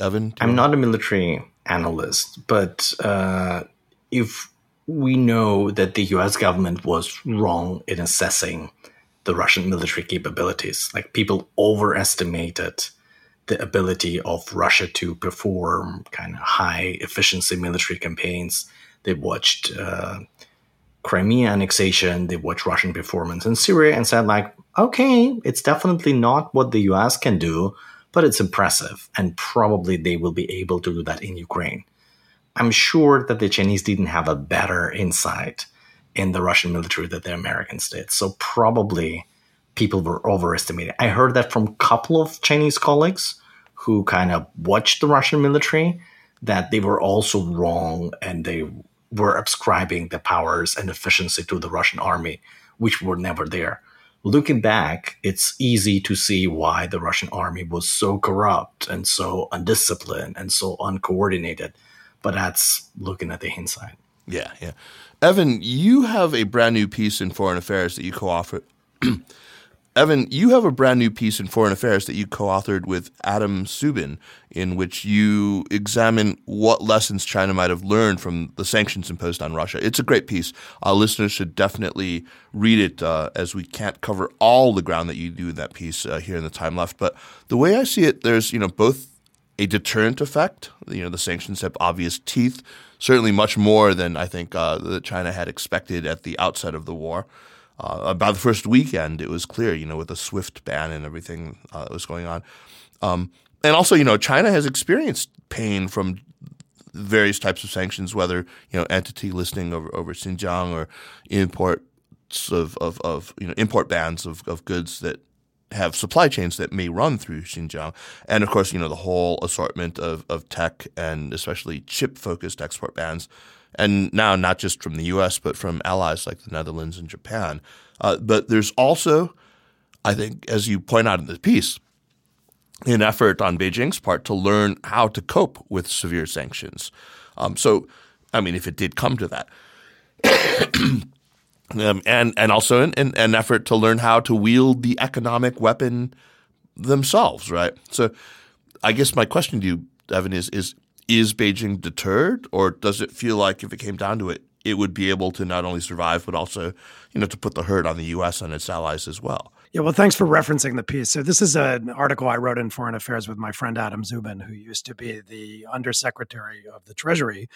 Evan? I'm not a military analyst, but uh, if we know that the U S government was wrong in assessing the Russian military capabilities, like people overestimated the ability of Russia to perform kind of high-efficiency military campaigns. They watched uh, Crimea annexation, they watched Russian performance in Syria and said, like, okay, it's definitely not what the U S can do, but it's impressive, and probably they will be able to do that in Ukraine. I'm sure that the Chinese didn't have a better insight in the Russian military than the Americans did, so probably people were overestimated. I heard that from a couple of Chinese colleagues who kind of watched the Russian military, that they were also wrong and they were ascribing the powers and efficiency to the Russian army, which were never there. looking back, it's easy to see why the Russian army was so corrupt and so undisciplined and so uncoordinated. But that's looking at the hindsight. Yeah, yeah. Evan, you have a brand new piece in Foreign Affairs that you co-authored. Evan, you have a brand new piece in Foreign Affairs that you co-authored with Adam Zubin, in which you examine what lessons China might have learned from the sanctions imposed on Russia. It's a great piece. Our listeners should definitely read it, uh, as we can't cover all the ground that you do in that piece uh, here in the time left. But the way I see it, there's, you know, both a deterrent effect. You know, the sanctions have obvious teeth, certainly much more than I think uh, that China had expected at the outset of the war. Uh, about the first weekend, it was clear, you know, with a swift ban and everything uh, that was going on. Um, and also, you know, China has experienced pain from various types of sanctions, whether, you know, entity listing over, over Xinjiang or imports of, of, of, you know, import bans of, of goods that have supply chains that may run through Xinjiang. And of course, you know, the whole assortment of, of tech and especially chip-focused export bans. And now not just from the U S, but from allies like the Netherlands and Japan. Uh, but there's also, I think, as you point out in this piece, an effort on Beijing's part to learn how to cope with severe sanctions. Um, so, I mean, if it did come to that. um, and, and also an, an, an effort to learn how to wield the economic weapon themselves, right? So I guess my question to you, Evan, is is – is Beijing deterred, or does it feel like if it came down to it, it would be able to not only survive but also, you know, to put the hurt on the U S and its allies as well? Yeah, well, thanks for referencing the piece. So this is an article I wrote in Foreign Affairs with my friend Adam Zubin, who used to be the Undersecretary of the Treasury,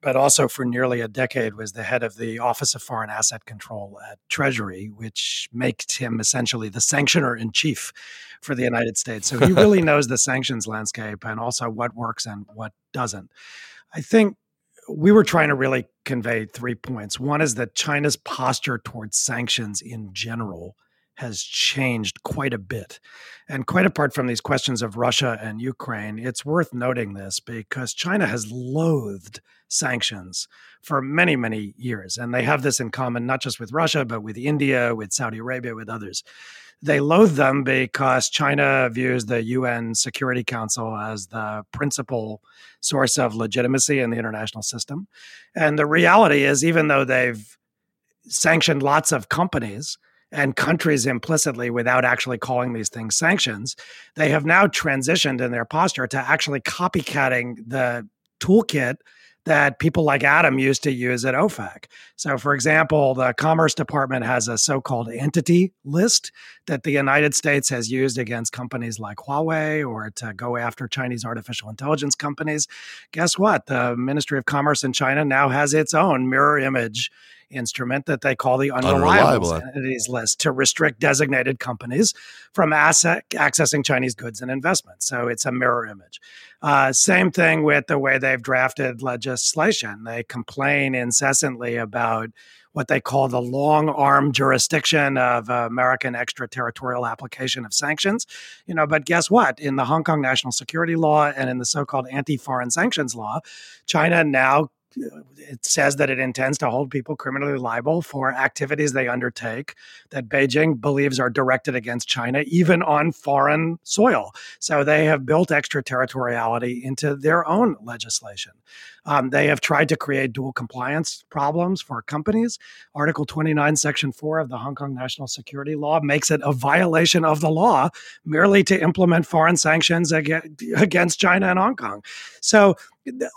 but also for nearly a decade was the head of the Office of Foreign Asset Control at Treasury, which makes him essentially the sanctioner in chief for the United States. So he really knows the sanctions landscape and also what works and what doesn't. I think we were trying to really convey three points. One is that China's posture towards sanctions in general has changed quite a bit. And quite apart from these questions of Russia and Ukraine, it's worth noting this because China has loathed sanctions for many, many years. And they have this in common, not just with Russia, but with India, with Saudi Arabia, with others. They loathe them because China views the U N Security Council as the principal source of legitimacy in the international system. And the reality is, even though they've sanctioned lots of companies and countries implicitly without actually calling these things sanctions, they have now transitioned in their posture to actually copycatting the toolkit that people like Adam used to use at O F A C. So, for example, the Commerce Department has a so-called entity list that the United States has used against companies like Huawei or to go after Chinese artificial intelligence companies. Guess what? The Ministry of Commerce in China now has its own mirror image instrument that they call the Unreliable Entities List to restrict designated companies from asset, accessing Chinese goods and investments. So it's a mirror image. Uh, same thing with the way they've drafted legislation. They complain incessantly about what they call the long-arm jurisdiction of uh, American extraterritorial application of sanctions. You know, but guess what? In the Hong Kong National Security Law and in the so-called anti-foreign sanctions law, China now it says that it intends to hold people criminally liable for activities they undertake that Beijing believes are directed against China, even on foreign soil. So they have built extraterritoriality into their own legislation. Um, they have tried to create dual compliance problems for companies. Article twenty-nine, Section four of the Hong Kong National Security Law makes it a violation of the law merely to implement foreign sanctions against China and Hong Kong. So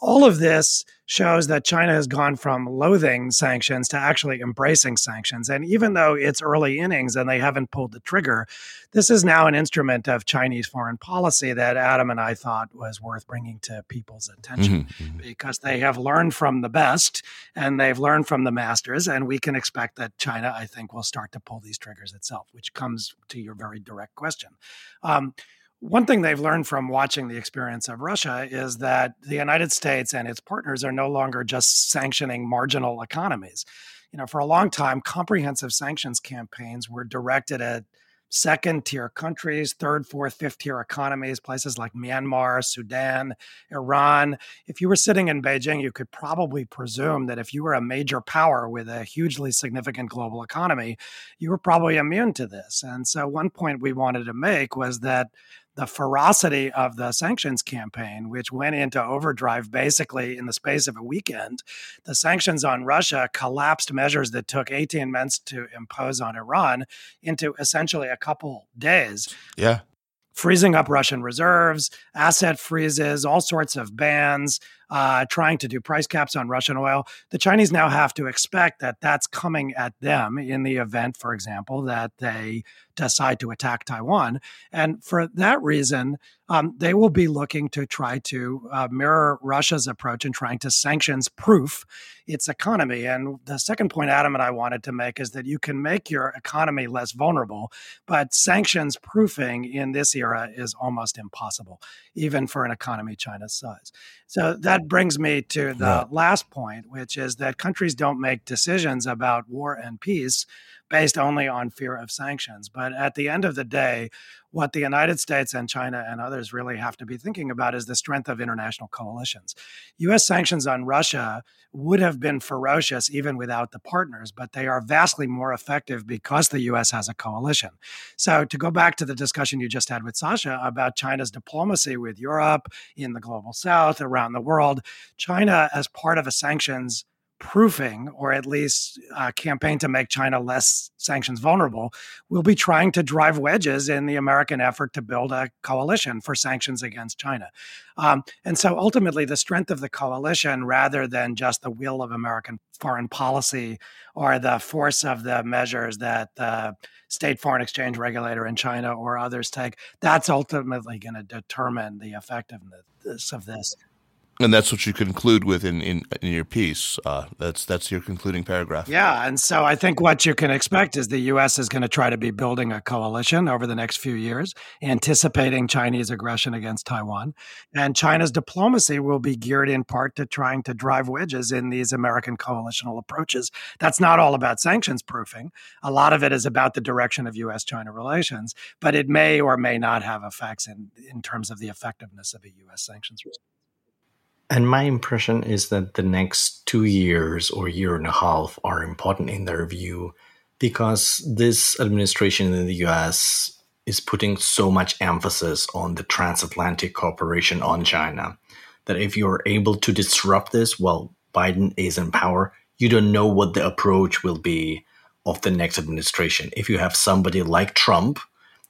all of this shows that China has gone from loathing sanctions to actually embracing sanctions. And even though it's early innings and they haven't pulled the trigger, this is now an instrument of Chinese foreign policy that Adam and I thought was worth bringing to people's attention mm-hmm. because they have learned from the best and they've learned from the masters. And we can expect that China, I think, will start to pull these triggers itself, which comes to your very direct question. Um, One thing they've learned from watching the experience of Russia is that the United States and its partners are no longer just sanctioning marginal economies. You know, for a long time, comprehensive sanctions campaigns were directed at second-tier countries, third, fourth, fifth-tier economies, places like Myanmar, Sudan, Iran. If you were sitting in Beijing, you could probably presume that if you were a major power with a hugely significant global economy, you were probably immune to this. And so one point we wanted to make was that the ferocity of the sanctions campaign, which went into overdrive basically in the space of a weekend, the sanctions on Russia collapsed measures that took eighteen months to impose on Iran into essentially a couple days. Yeah. Freezing up Russian reserves, asset freezes, all sorts of bans, uh, trying to do price caps on Russian oil. The Chinese now have to expect that that's coming at them in the event, for example, that they decide to attack Taiwan. And for that reason, um, they will be looking to try to uh, mirror Russia's approach in trying to sanctions-proof its economy. And the second point Adam and I wanted to make is that you can make your economy less vulnerable, but sanctions-proofing in this era is almost impossible, even for an economy China's size. So that brings me to the yeah. last point, which is that countries don't make decisions about war and peace based only on fear of sanctions. But at the end of the day, what the United States and China and others really have to be thinking about is the strength of international coalitions. U S sanctions on Russia would have been ferocious even without the partners, but they are vastly more effective because the U S has a coalition. So to go back to the discussion you just had with Sasha about China's diplomacy with Europe, in the global south, around the world, China, as part of a sanctions proofing, or at least a campaign to make China less sanctions vulnerable, will be trying to drive wedges in the American effort to build a coalition for sanctions against China. Um, and so ultimately, the strength of the coalition, rather than just the will of American foreign policy or the force of the measures that the state foreign exchange regulator in China or others take, that's ultimately going to determine the effectiveness of this. And that's what you conclude with in, in, in your piece. Uh, that's that's your concluding paragraph. Yeah, and so I think what you can expect is the U S is going to try to be building a coalition over the next few years, anticipating Chinese aggression against Taiwan. And China's diplomacy will be geared in part to trying to drive wedges in these American coalitional approaches. That's not all about sanctions proofing. A lot of it is about the direction of U S-China relations, but it may or may not have effects in, in terms of the effectiveness of a U S sanctions regime. And my impression is that the next two years or year and a half are important in their view, because this administration in the U S is putting so much emphasis on the transatlantic cooperation on China that if you're able to disrupt this while Biden is in power, you don't know what the approach will be of the next administration. If you have somebody like Trump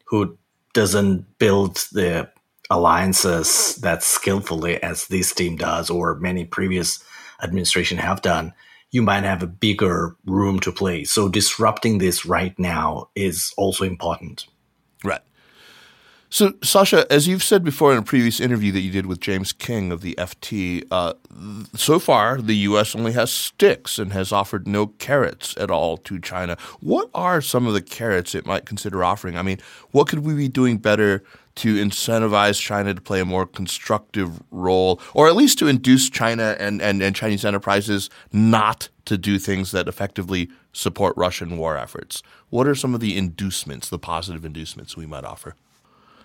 who doesn't build the alliances that skillfully as this team does, or many previous administration have done, you might have a bigger room to play. So disrupting this right now is also important. Right. So, Sasha, as you've said before in a previous interview that you did with James King of the F T, uh, so far the U S only has sticks and has offered no carrots at all to China. What are some of the carrots it might consider offering? I mean, what could we be doing better to incentivize China to play a more constructive role, or at least to induce China and, and, and Chinese enterprises not to do things that effectively support Russian war efforts? What are some of the inducements, the positive inducements we might offer?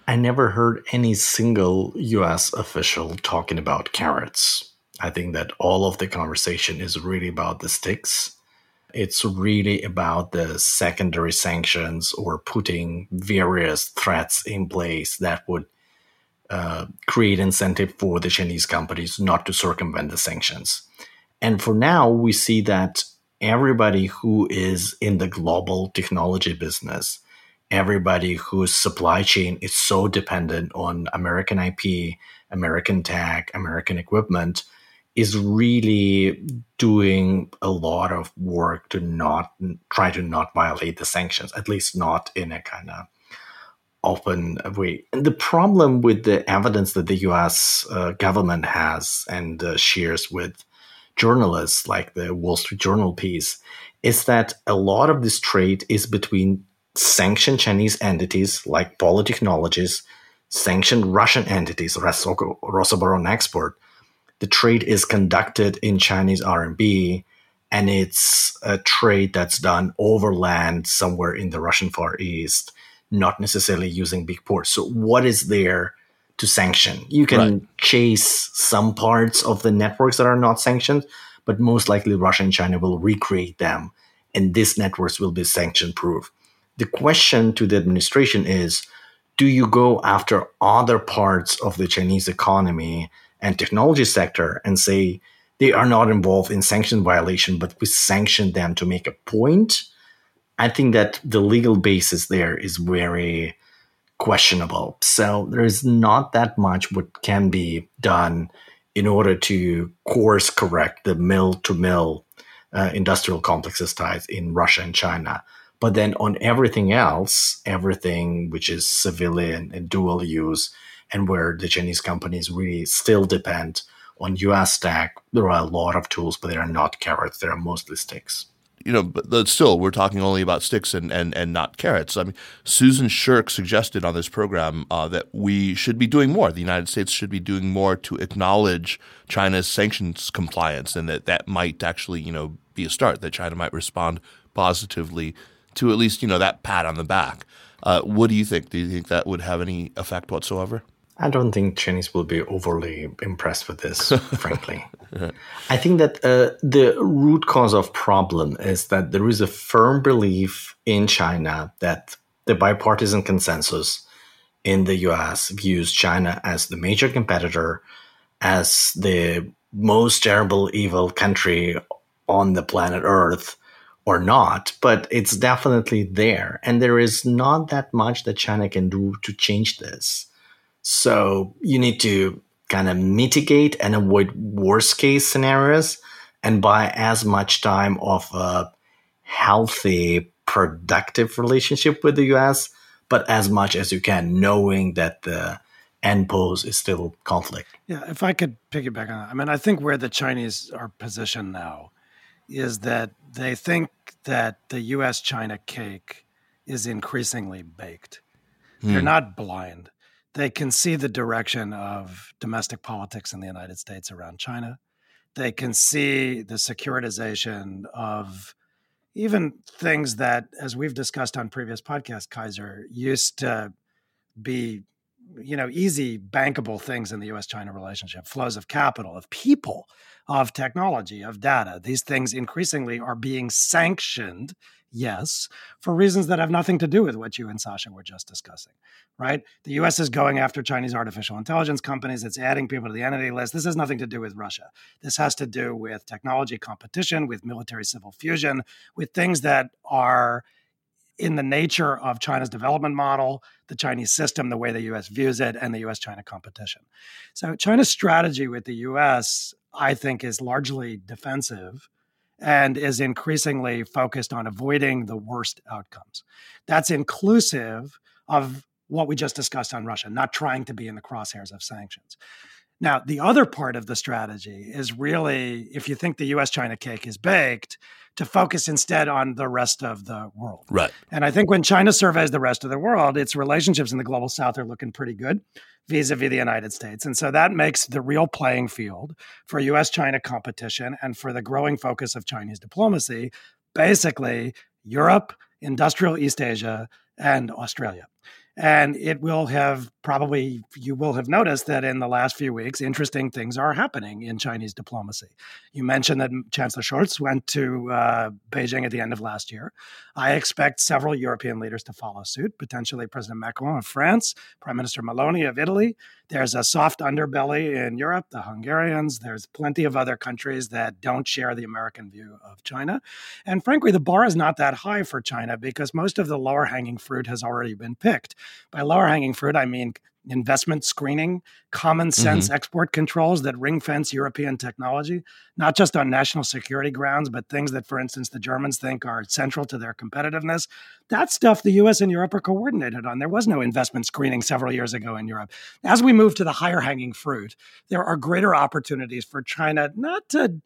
I never heard any single U S official talking about carrots. I think that all of the conversation is really about the sticks. It's really about the secondary sanctions or putting various threats in place that would uh, create incentive for the Chinese companies not to circumvent the sanctions. And for now, we see that everybody who is in the global technology business, everybody whose supply chain is so dependent on American I P, American tech, American equipment, is really doing a lot of work to not try to not violate the sanctions, at least not in a kind of open way. And the problem with the evidence that the U S uh, government has and uh, shares with journalists, like the Wall Street Journal piece, is that a lot of this trade is between sanctioned Chinese entities like Polytechnologies, sanctioned Russian entities, Rosoboron Export. The trade is conducted in Chinese R M B, and it's a trade that's done overland somewhere in the Russian Far East not necessarily using big ports. So what is there to sanction? You can right. chase some parts of the networks that are not sanctioned, but most likely Russia and China will recreate them, and these networks will be sanction-proof. The question to the administration is, do you go after other parts of the Chinese economy and technology sector and say they are not involved in sanction violation, but we sanction them to make a point? I think that the legal basis there is very questionable. So there is not that much what can be done in order to course correct the mill-to-mill uh, industrial complexes ties in Russia and China. But then on everything else, everything which is civilian and dual use, and where the Chinese companies really still depend on U S tech, there are a lot of tools, but they are not carrots. They are mostly sticks. You know, but still, we're talking only about sticks and, and, and not carrots. I mean, Susan Shirk suggested on this program uh, that we should be doing more. The United States should be doing more to acknowledge China's sanctions compliance, and that that might actually, you know, be a start, that China might respond positively to at least, you know, that pat on the back. Uh, what do you think? Do you think that would have any effect whatsoever? I don't think Chinese will be overly impressed with this, frankly. Yeah. I think that uh, the root cause of problem is that there is a firm belief in China that the bipartisan consensus in the U S views China as the major competitor, as the most terrible, evil country on the planet Earth, or not, but it's definitely there. And there is not that much that China can do to change this. So you need to kind of mitigate and avoid worst case scenarios and buy as much time of a healthy, productive relationship with the U S, but as much as you can, knowing that the end pose is still conflict. Yeah, if I could piggyback on that. I mean, I think where the Chinese are positioned now is that they think that the U S-China cake is increasingly baked. Hmm. They're not blind. They can see the direction of domestic politics in the United States around China. They can see the securitization of even things that, as we've discussed on previous podcasts, Kaiser, used to be, you know, easy bankable things in the U S-China relationship, flows of capital, of people, of technology, of data. These things increasingly are being sanctioned, yes, for reasons that have nothing to do with what you and Sasha were just discussing, right? The U S is going after Chinese artificial intelligence companies. It's adding people to the entity list. This has nothing to do with Russia. This has to do with technology competition, with military-civil fusion, with things that are in the nature of China's development model, the Chinese system, the way the U S views it, and the U S-China competition. So China's strategy with the U S, I think, is largely defensive and is increasingly focused on avoiding the worst outcomes. That's inclusive of what we just discussed on Russia, not trying to be in the crosshairs of sanctions. Now, the other part of the strategy is really, if you think the U S-China cake is baked, to focus instead on the rest of the world. Right. And I think when China surveys the rest of the world, its relationships in the global south are looking pretty good vis-a-vis the United States. And so that makes the real playing field for U S-China competition and for the growing focus of Chinese diplomacy, basically Europe, industrial East Asia, and Australia. And it will have probably, you will have noticed that in the last few weeks, interesting things are happening in Chinese diplomacy. You mentioned that Chancellor Scholz went to uh, Beijing at the end of last year. I expect several European leaders to follow suit, potentially President Macron of France, Prime Minister Meloni of Italy. There's a soft underbelly in Europe, the Hungarians. There's plenty of other countries that don't share the American view of China. And frankly, the bar is not that high for China because most of the lower-hanging fruit has already been picked. By lower-hanging fruit, I mean investment screening, common sense mm-hmm. export controls that ring-fence European technology, not just on national security grounds, but things that, for instance, the Germans think are central to their competitiveness. That stuff the U S and Europe are coordinated on. There was no investment screening several years ago in Europe. As we move to the higher-hanging fruit, there are greater opportunities for China not to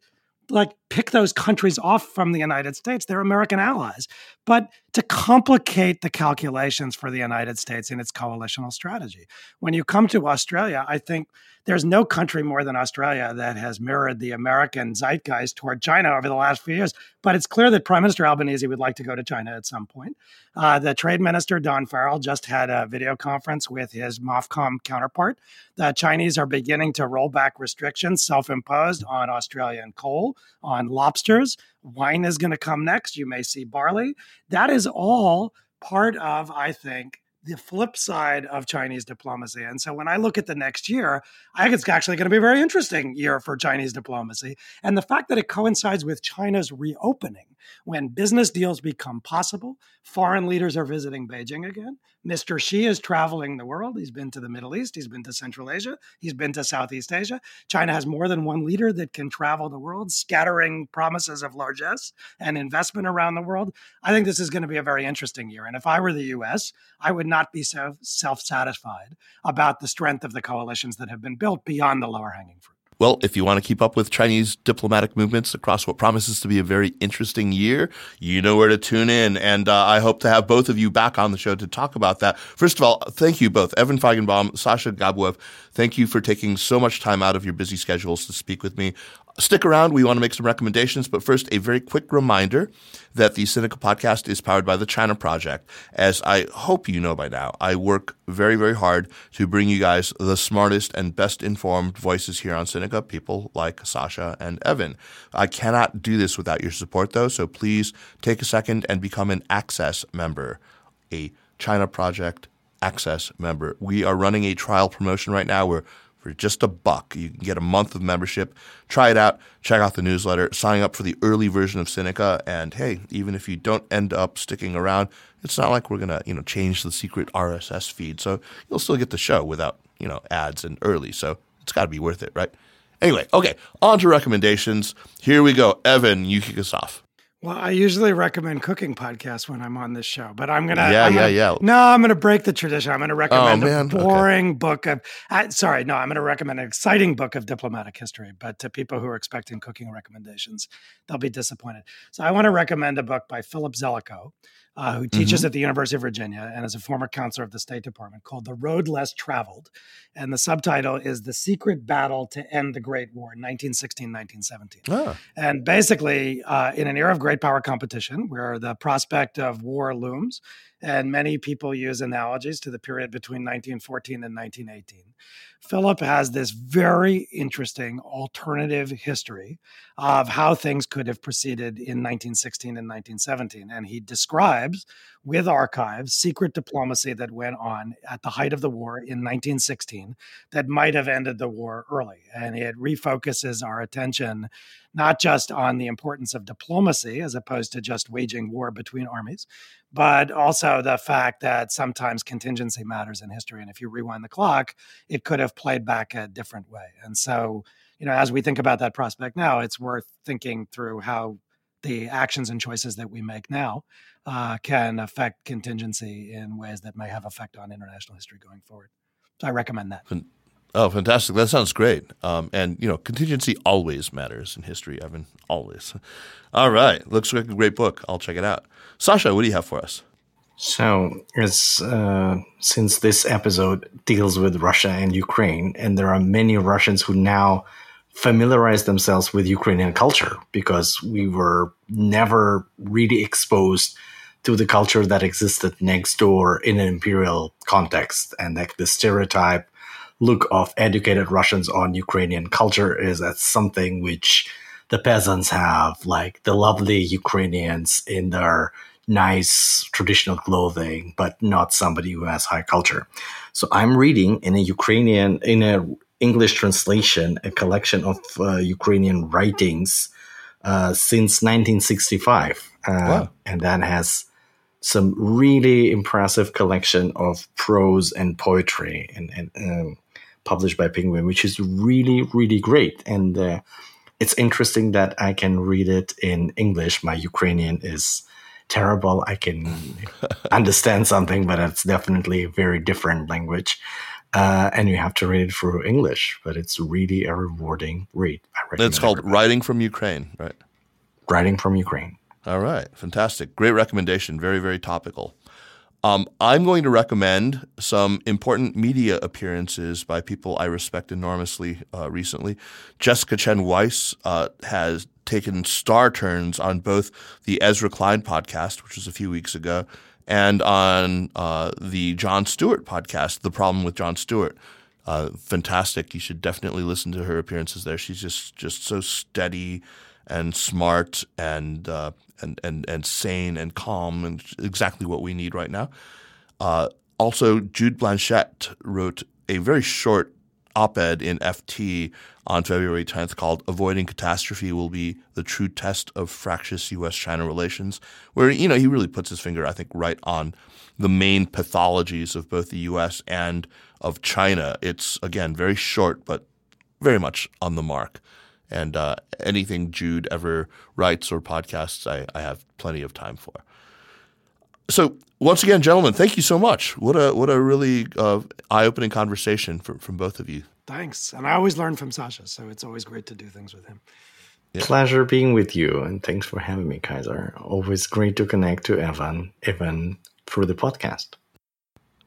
like pick those countries off from the United States. They're American allies, but to complicate the calculations for the United States in its coalitional strategy. When you come to Australia, I think there's no country more than Australia that has mirrored the American zeitgeist toward China over the last few years. But it's clear that Prime Minister Albanese would like to go to China at some point. Uh, the Trade Minister, Don Farrell, just had a video conference with his MOFCOM counterpart. The Chinese are beginning to roll back restrictions self-imposed on Australian coal, on lobsters. Wine is going to come next. You may see barley. That is all part of, I think, the flip side of Chinese diplomacy. And so when I look at the next year, I think it's actually going to be a very interesting year for Chinese diplomacy. And the fact that it coincides with China's reopening, when business deals become possible, foreign leaders are visiting Beijing again. Mister Xi is traveling the world. He's been to the Middle East. He's been to Central Asia. He's been to Southeast Asia. China has more than one leader that can travel the world, scattering promises of largesse and investment around the world. I think this is going to be a very interesting year. And if I were the U S, I would not be so self-satisfied about the strength of the coalitions that have been built beyond the lower-hanging fruit. Well, if you want to keep up with Chinese diplomatic movements across what promises to be a very interesting year, you know where to tune in. And uh, I hope to have both of you back on the show to talk about that. First of all, thank you both, Evan Feigenbaum, Sasha Gabuev. Thank you for taking so much time out of your busy schedules to speak with me. Stick around. We want to make some recommendations. But first, a very quick reminder that the Sinica Podcast is powered by the China Project. As I hope you know by now, I work very, very hard to bring you guys the smartest and best informed voices here on Sinica, people like Sasha and Evan. I cannot do this without your support, though. So please take a second and become an Access member, a China Project Access member. We are running a trial promotion right now where for just a buck, you can get a month of membership. Try it out. Check out the newsletter. Sign up for the early version of Sinica. And hey, even if you don't end up sticking around, it's not like we're going to, you know, change the secret R S S feed. So you'll still get the show without, you know, ads and early. So it's got to be worth it, right? Anyway, okay, on to recommendations. Here we go. Evan, you kick us off. Well, I usually recommend cooking podcasts when I'm on this show, but I'm going to yeah, – yeah, yeah. No, I'm going to break the tradition. I'm going to recommend oh, a boring okay. book of – sorry, no, I'm going to recommend an exciting book of diplomatic history, but to people who are expecting cooking recommendations, they'll be disappointed. So I want to recommend a book by Philip Zelikow, Uh, who teaches mm-hmm. at the University of Virginia and is a former counselor of the State Department, called The Road Less Traveled. And the subtitle is The Secret Battle to End the Great War, nineteen sixteen to nineteen seventeen. Oh. And basically, uh, in an era of great power competition, where the prospect of war looms, and many people use analogies to the period between nineteen fourteen and nineteen eighteen, Philip has this very interesting alternative history of how things could have proceeded in nineteen sixteen and nineteen seventeen. And he describes, with archives, secret diplomacy that went on at the height of the war in nineteen sixteen that might have ended the war early. And it refocuses our attention not just on the importance of diplomacy as opposed to just waging war between armies, but also the fact that sometimes contingency matters in history. And if you rewind the clock, it could have played back a different way. And so, you know, as we think about that prospect now, it's worth thinking through how the actions and choices that we make now uh, can affect contingency in ways that may have effect on international history going forward. So I recommend that. And- Oh, fantastic. That sounds great. Um, and, you know, contingency always matters in history, Evan, always. All right. Looks like a great book. I'll check it out. Sasha, what do you have for us? So as, uh, since this episode deals with Russia and Ukraine, and there are many Russians who now familiarize themselves with Ukrainian culture because we were never really exposed to the culture that existed next door in an imperial context, and like the stereotype look of educated Russians on Ukrainian culture is that something which the peasants have, like the lovely Ukrainians in their nice traditional clothing, but not somebody who has high culture. So I'm reading in a Ukrainian, in a English translation, a collection of uh, Ukrainian writings uh, since nineteen sixty-five. Uh, wow. And that has some really impressive collection of prose and poetry and, and um, published by Penguin, which is really, really great. And uh, it's interesting that I can read it in English. My Ukrainian is terrible. I can understand something, but it's definitely a very different language. Uh, and you have to read it through English, but it's really a rewarding read. I recommend it's called everybody. Writing from Ukraine, right? Writing from Ukraine. All right. Fantastic. Great recommendation. Very, very topical. Um, I'm going to recommend some important media appearances by people I respect enormously uh, recently. Jessica Chen Weiss uh, has taken star turns on both the Ezra Klein podcast, which was a few weeks ago, and on uh, the Jon Stewart podcast, The Problem with Jon Stewart. Uh, fantastic. You should definitely listen to her appearances there. She's just, just so steady and smart and uh, and and and sane and calm and exactly what we need right now. Uh, also, Jude Blanchette wrote a very short op-ed in F T on February tenth called "Avoiding Catastrophe Will Be the True Test of Fractious U S China Relations," where, you know, he really puts his finger, I think, right on the main pathologies of both the U S and of China. It's, again, very short but very much on the mark. And uh, anything Jude ever writes or podcasts, I, I have plenty of time for. So once again, gentlemen, thank you so much. What a what a really uh, eye-opening conversation from, from both of you. Thanks. And I always learn from Sasha, so it's always great to do things with him. Yeah. Pleasure being with you, and thanks for having me, Kaiser. Always great to connect to Evan, Evan through the podcast.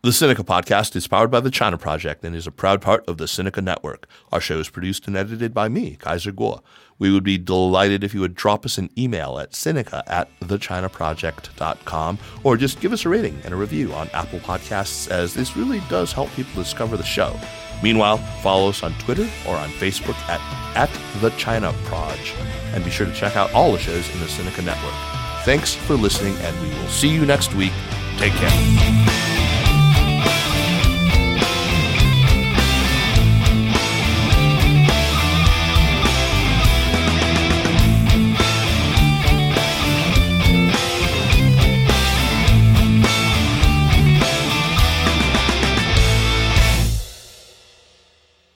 The Sinica Podcast is powered by the China Project and is a proud part of the Sinica Network. Our show is produced and edited by me, Kaiser Guo. We would be delighted if you would drop us an email at sinica at the china project dot com or just give us a rating and a review on Apple Podcasts, as this really does help people discover the show. Meanwhile, follow us on Twitter or on Facebook at, at @thechinaproj, and be sure to check out all the shows in the Sinica Network. Thanks for listening, and we will see you next week. Take care.